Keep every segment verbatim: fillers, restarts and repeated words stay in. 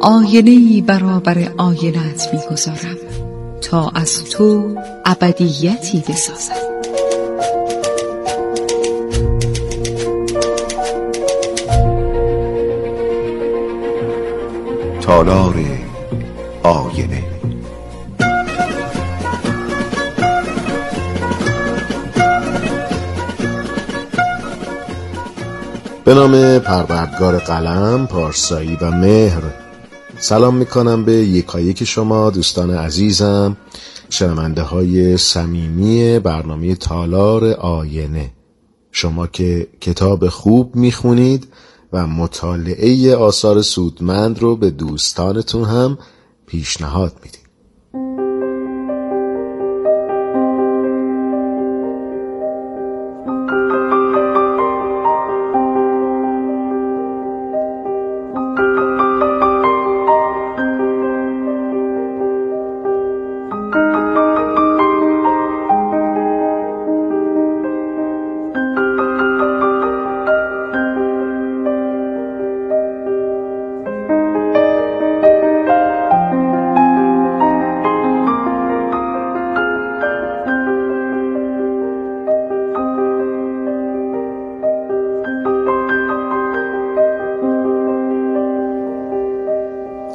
آینه‌ای برابر آینه‌ات می‌گذارم تا از تو ابدیتی بسازم. تالار آینه. به نام پروردگار قلم، پارسایی و مهر. سلام میکنم به یکایک شما دوستان عزیزم، شنونده های صمیمی برنامه تالار آینه. شما که کتاب خوب میخونید و مطالعه آثار سودمند رو به دوستانتون هم پیشنهاد میدید.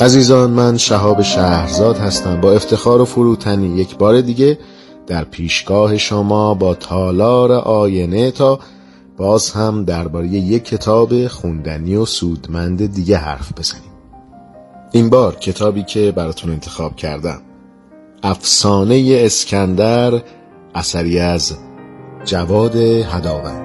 عزیزان، من شهاب شهرزاد هستم، با افتخار و فروتنی یک بار دیگه در پیشگاه شما با تالار آینه تا باز هم درباره یک کتاب خوندنی و سودمند دیگه حرف بزنیم. این بار کتابی که براتون انتخاب کردم، افسانه‌ی اسکندر، اثری از جواد هداوند.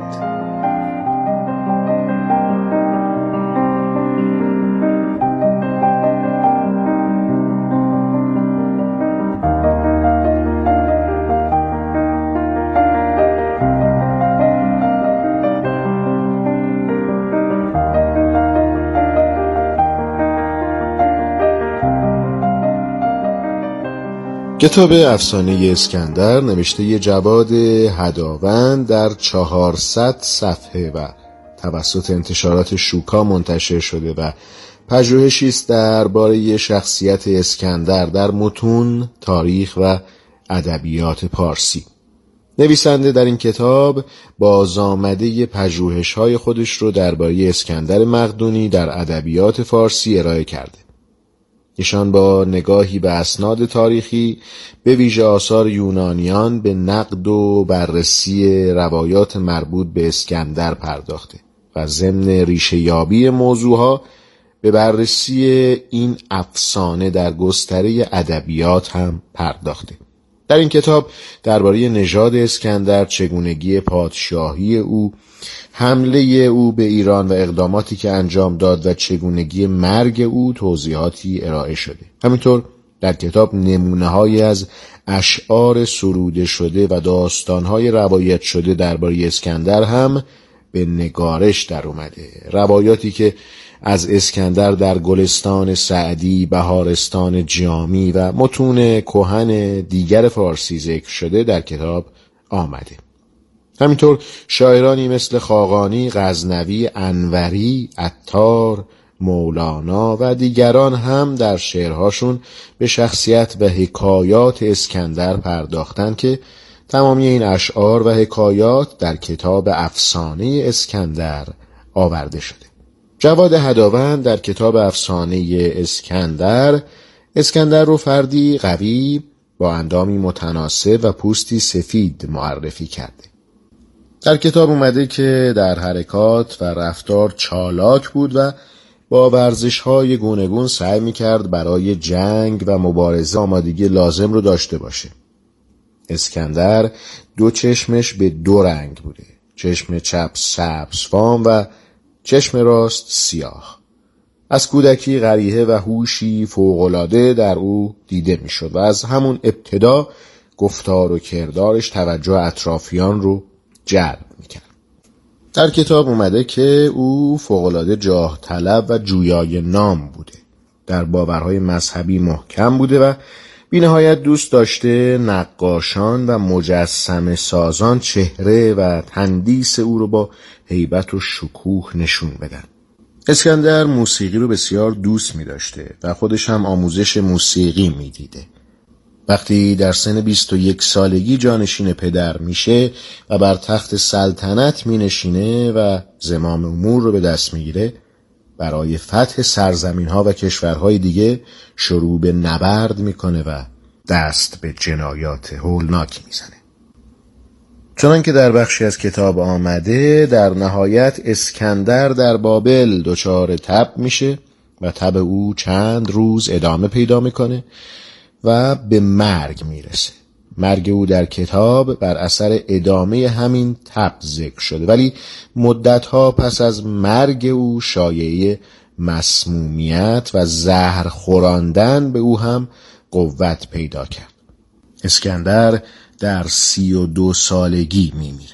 کتاب افسانه‌ی اسکندر نوشته جواد هداوند در چهارصد صفحه و توسط انتشارات شوکا منتشر شده و پژوهشی است درباره شخصیت اسکندر در متون، تاریخ و ادبیات پارسی. نویسنده در این کتاب بازآمده پژوهش‌های خودش رو درباره اسکندر مقدونی در ادبیات فارسی ارائه کرده. ایشان با نگاهی به اسناد تاریخی، به ویژه آثار یونانیان، به نقد و بررسی روایات مربوط به اسکندر پرداخته و ضمن ریشه یابی موضوعها به بررسی این افسانه در گستره ادبیات هم پرداخته. در این کتاب درباره نژاد اسکندر، چگونگی پادشاهی او، حمله او به ایران و اقداماتی که انجام داد و چگونگی مرگ او توضیحاتی ارائه شده. همینطور در کتاب نمونه‌هایی از اشعار سروده شده و داستان‌های روایت شده درباره اسکندر هم به نگارش در اومده. روایاتی که از اسکندر در گلستان سعدی، بهارستان جامی و متون کهن دیگر فارسی ذکر شده در کتاب آمده. همینطور شاعرانی مثل خاقانی، غزنوی، انوری، عطار، مولانا و دیگران هم در شعرهاشون به شخصیت و حکایات اسکندر پرداختن که تمامی این اشعار و حکایات در کتاب افسانه اسکندر آورده شده. جواد هداوند در کتاب افسانه اسکندر، اسکندر رو فردی قوی با اندامی متناسب و پوستی سفید معرفی کرده. در کتاب اومده که در حرکات و رفتار چالاک بود و با ورزش‌های گوناگون سعی می‌کرد برای جنگ و مبارزه آمادگی لازم رو داشته باشه. اسکندر دو چشمش به دو رنگ بوده، چشم چپ سبز فام و چشم راست سیاه. از کودکی غریحه و هوشی فوق‌العاده در او دیده می‌شد و از همون ابتدا گفتار و کردارش توجه اطرافیان رو جلب می‌کرد. در کتاب اومده که او فوق‌العاده جاه طلب و جویای نام بوده، در باورهای مذهبی محکم بوده و بی‌نهایت دوست داشته نقاشان و مجسمه سازان چهره و تندیس او رو با هیبت و شکوه نشون بدن. اسکندر موسیقی رو بسیار دوست می داشته و خودش هم آموزش موسیقی می دیده. وقتی در سن بیست و یک سالگی جانشین پدر میشه و بر تخت سلطنت می نشینه و زمام امور رو به دست می گیره، برای فتح سرزمین ها و کشورهای دیگه شروع به نبرد می کنه و دست به جنایات هولناکی می زنه. چنان که در بخشی از کتاب آمده، در نهایت اسکندر در بابل دچار تب میشه و تب او چند روز ادامه پیدا میکنه و به مرگ میرسه. مرگ او در کتاب بر اثر ادامه همین تب ذکر شده، ولی مدتها پس از مرگ او شایعه مسمومیت و زهر خوراندن به او هم قوت پیدا کرد. اسکندر در سی و دو سالگی میمیره.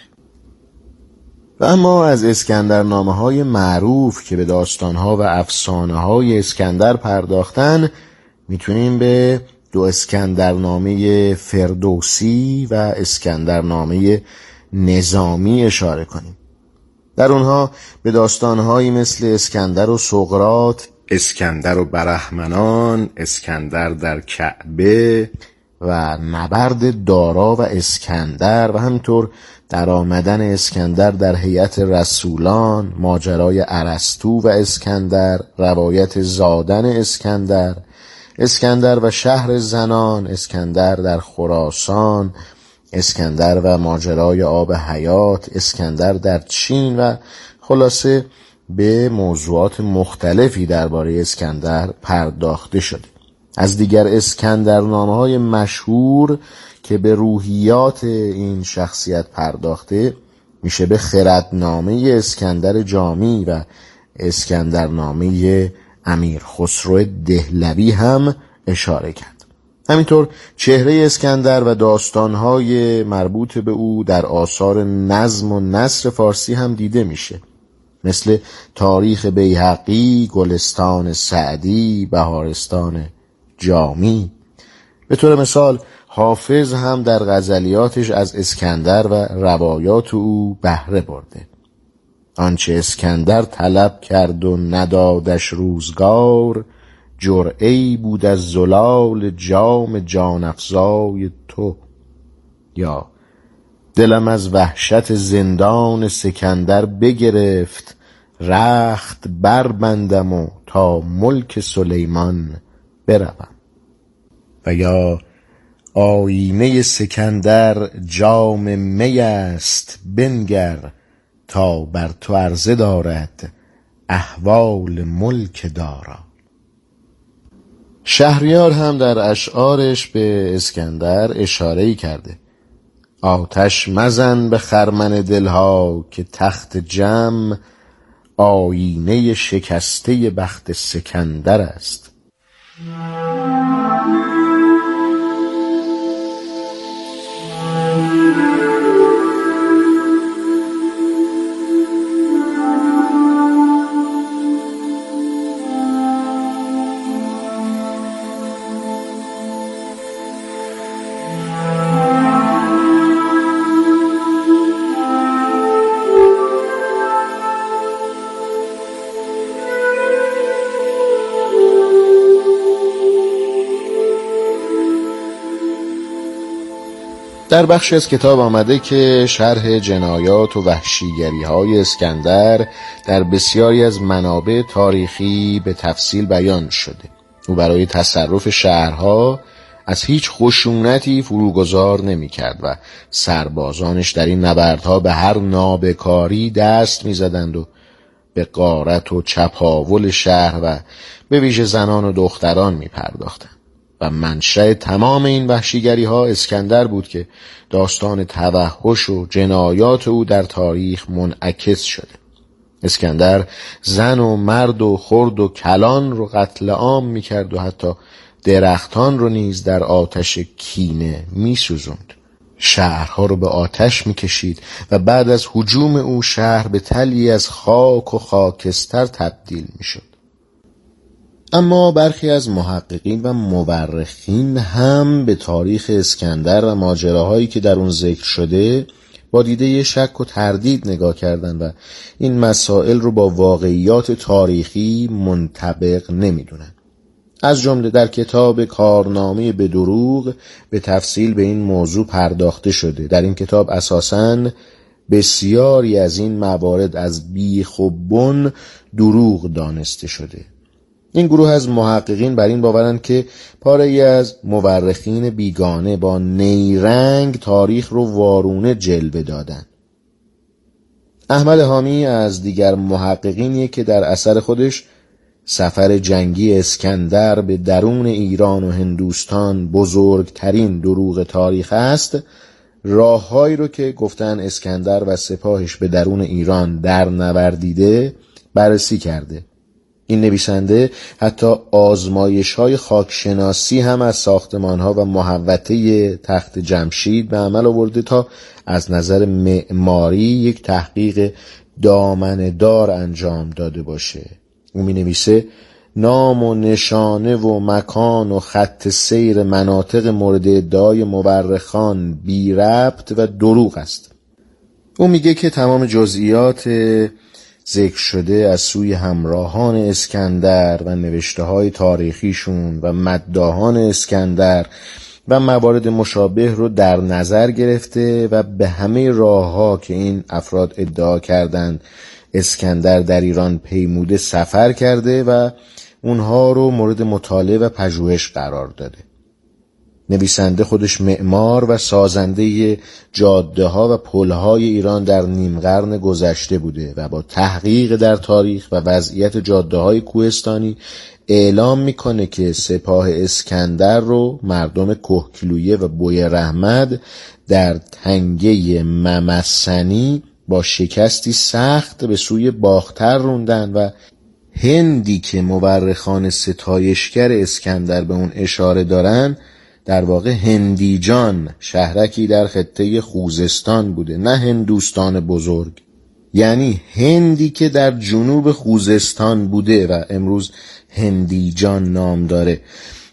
و اما از اسکندرنامه های معروف که به داستانها و افسانه های اسکندر پرداختن، میتونیم به دو اسکندرنامه فردوسی و اسکندرنامه نظامی اشاره کنیم. در اونها به داستانهایی مثل اسکندر و سقراط، اسکندر و برهمنان، اسکندر در کعبه و نبرد دارا و اسکندر و همینطور در آمدن اسکندر در هیئت رسولان، ماجرای ارسطو و اسکندر، روایت زادن اسکندر، اسکندر و شهر زنان، اسکندر در خراسان، اسکندر و ماجرای آب حیات، اسکندر در چین و خلاصه به موضوعات مختلفی درباره اسکندر پرداخته شده. از دیگر اسکندرنامه‌های مشهور که به روحیات این شخصیت پرداخته میشه به خردنامه اسکندر جامی و اسکندرنامه امیر خسرو دهلوی هم اشاره کرد. همینطور چهره اسکندر و داستانهای مربوط به او در آثار نظم و نثر فارسی هم دیده میشه، مثل تاریخ بیهقی، گلستان سعدی، بهارستان جامی. به طور مثال حافظ هم در غزلیاتش از اسکندر و روایات او بهره برده. آنچه اسکندر طلب کرد و ندادش روزگار، جرعه‌ای بود از زلال جام جان افزای تو. یا دلم از وحشت زندان سکندر بگرفت، رخت بربندم و تا ملک سلیمان بروم. و یا آینه سکندر جام می است، بنگر تا بر تو عرضه دارد احوال ملک دارا. شهریار هم در اشعارش به اسکندر اشاره‌ای کرده. آتش مزن به خرمن دلها که تخت جم، آینه شکسته بخت سکندر است. در بخشی از کتاب آمده که شرح جنایات و وحشیگری های اسکندر در بسیاری از منابع تاریخی به تفصیل بیان شده. او برای تصرف شهرها از هیچ خشونتی فروگذار نمی کرد و سربازانش در این نبردها به هر نابکاری دست می زدند و به غارت و چپاول شهر و به ویژه زنان و دختران می پرداختند. و منشأ تمام این وحشیگری ها اسکندر بود که داستان توحش و جنایات او در تاریخ منعکس شده. اسکندر زن و مرد و خرد و کلان رو قتل عام می کرد و حتی درختان رو نیز در آتش کینه می سوزند. شهرها رو به آتش می کشید و بعد از هجوم او شهر به تلی از خاک و خاکستر تبدیل می شد. اما برخی از محققین و مورخین هم به تاریخ اسکندر و ماجراهایی که در اون ذکر شده با دیده شک و تردید نگاه کردن و این مسائل رو با واقعیات تاریخی منطبق نمیدونن. از جمله در کتاب کارنامه به دروغ به تفصیل به این موضوع پرداخته شده. در این کتاب اساساً بسیاری از این موارد از بیخ و بن دروغ دانسته شده. این گروه از محققین بر این باورند که پاره‌ای از مورخین بیگانه با نیرنگ تاریخ رو وارونه جلوه دادند. احمد حامی از دیگر محققینی که در اثر خودش سفر جنگی اسکندر به درون ایران و هندوستان بزرگترین دروغ تاریخ است، راههایی رو که گفتن اسکندر و سپاهش به درون ایران در نوردیده بررسی کرده. این نویسنده حتی آزمایش‌های خاکشناسی هم از ساختمان‌ها و محوطه تخت جمشید به عمل آورده تا از نظر معماری یک تحقیق دامنه‌دار انجام داده باشه. او می‌نویسه نام و نشانه و مکان و خط سیر مناطق مورد ادعای مورخان بی ربط و دروغ است. او میگه که تمام جزئیات ذکر شده از سوی همراهان اسکندر و نوشته‌های تاریخیشون و مداحان اسکندر و موارد مشابه رو در نظر گرفته و به همه راه‌ها که این افراد ادعا کردند اسکندر در ایران پیموده سفر کرده و اونها رو مورد مطالعه و پژوهش قرار داده. نویسنده خودش معمار و سازنده جاده‌ها و پل‌های ایران در نیم قرن گذشته بوده و با تحقیق در تاریخ و وضعیت جاده‌های کوهستانی اعلام میکنه که سپاه اسکندر رو مردم کوهکلویه و بوی رحمت در تنگه ممسنی با شکستی سخت به سوی باختر روندن و هندی که مورخان ستایشگر اسکندر به اون اشاره دارن در واقع هندیجان، شهرکی در خطه خوزستان بوده، نه هندوستان بزرگ. یعنی هندی که در جنوب خوزستان بوده و امروز هندیجان نام داره.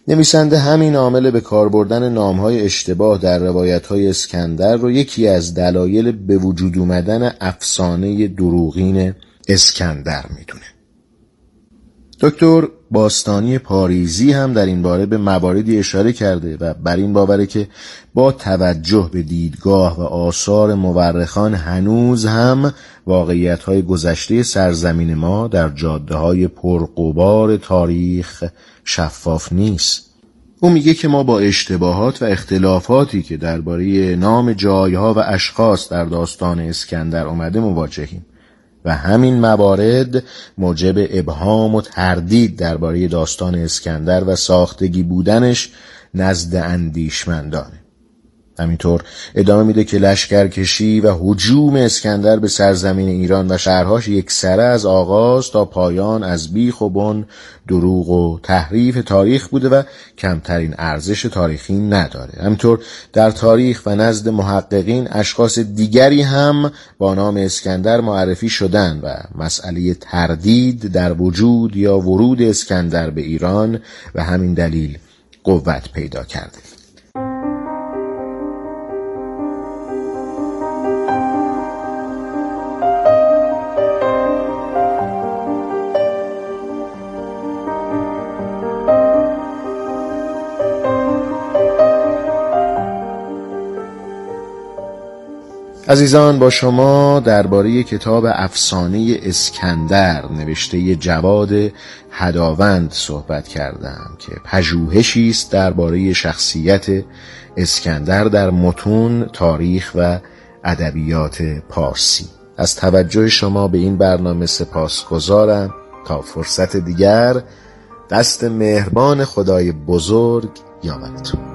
نویسنده همین عامل به کار بردن نام‌های اشتباه در روایت‌های اسکندر رو یکی از دلایل به وجود آمدن افسانه دروغین اسکندر می‌دونه. دکتر باستانی پاریزی هم در این باره به مواردی اشاره کرده و بر این باوره که با توجه به دیدگاه و آثار مورخان هنوز هم واقعیت‌های گذشته سرزمین ما در جاده‌های پرغبار تاریخ شفاف نیست. او میگه که ما با اشتباهات و اختلافاتی که درباره نام جایها و اشخاص در داستان اسکندر اومده مواجهیم و همین موارد موجب ابهام و تردید درباره داستان اسکندر و ساختگی بودنش نزد اندیشمندانه. همینطور ادامه میده که لشکرکشی و هجوم اسکندر به سرزمین ایران و شهرهاش یکسره از آغاز تا پایان از بیخ و بن دروغ و تحریف تاریخ بوده و کمترین ارزش تاریخی نداره. همینطور در تاریخ و نزد محققین اشخاص دیگری هم با نام اسکندر معرفی شدن و مسئله تردید در وجود یا ورود اسکندر به ایران و همین دلیل قوت پیدا کرده. عزیزان، با شما درباره کتاب افسانه اسکندر نوشته جواد هداوند صحبت کردم که پژوهشی است درباره شخصیت اسکندر در متون تاریخ و ادبیات پارسی. از توجه شما به این برنامه سپاسگزارم. تا فرصت دیگر، دست مهربان خدای بزرگ یارتون.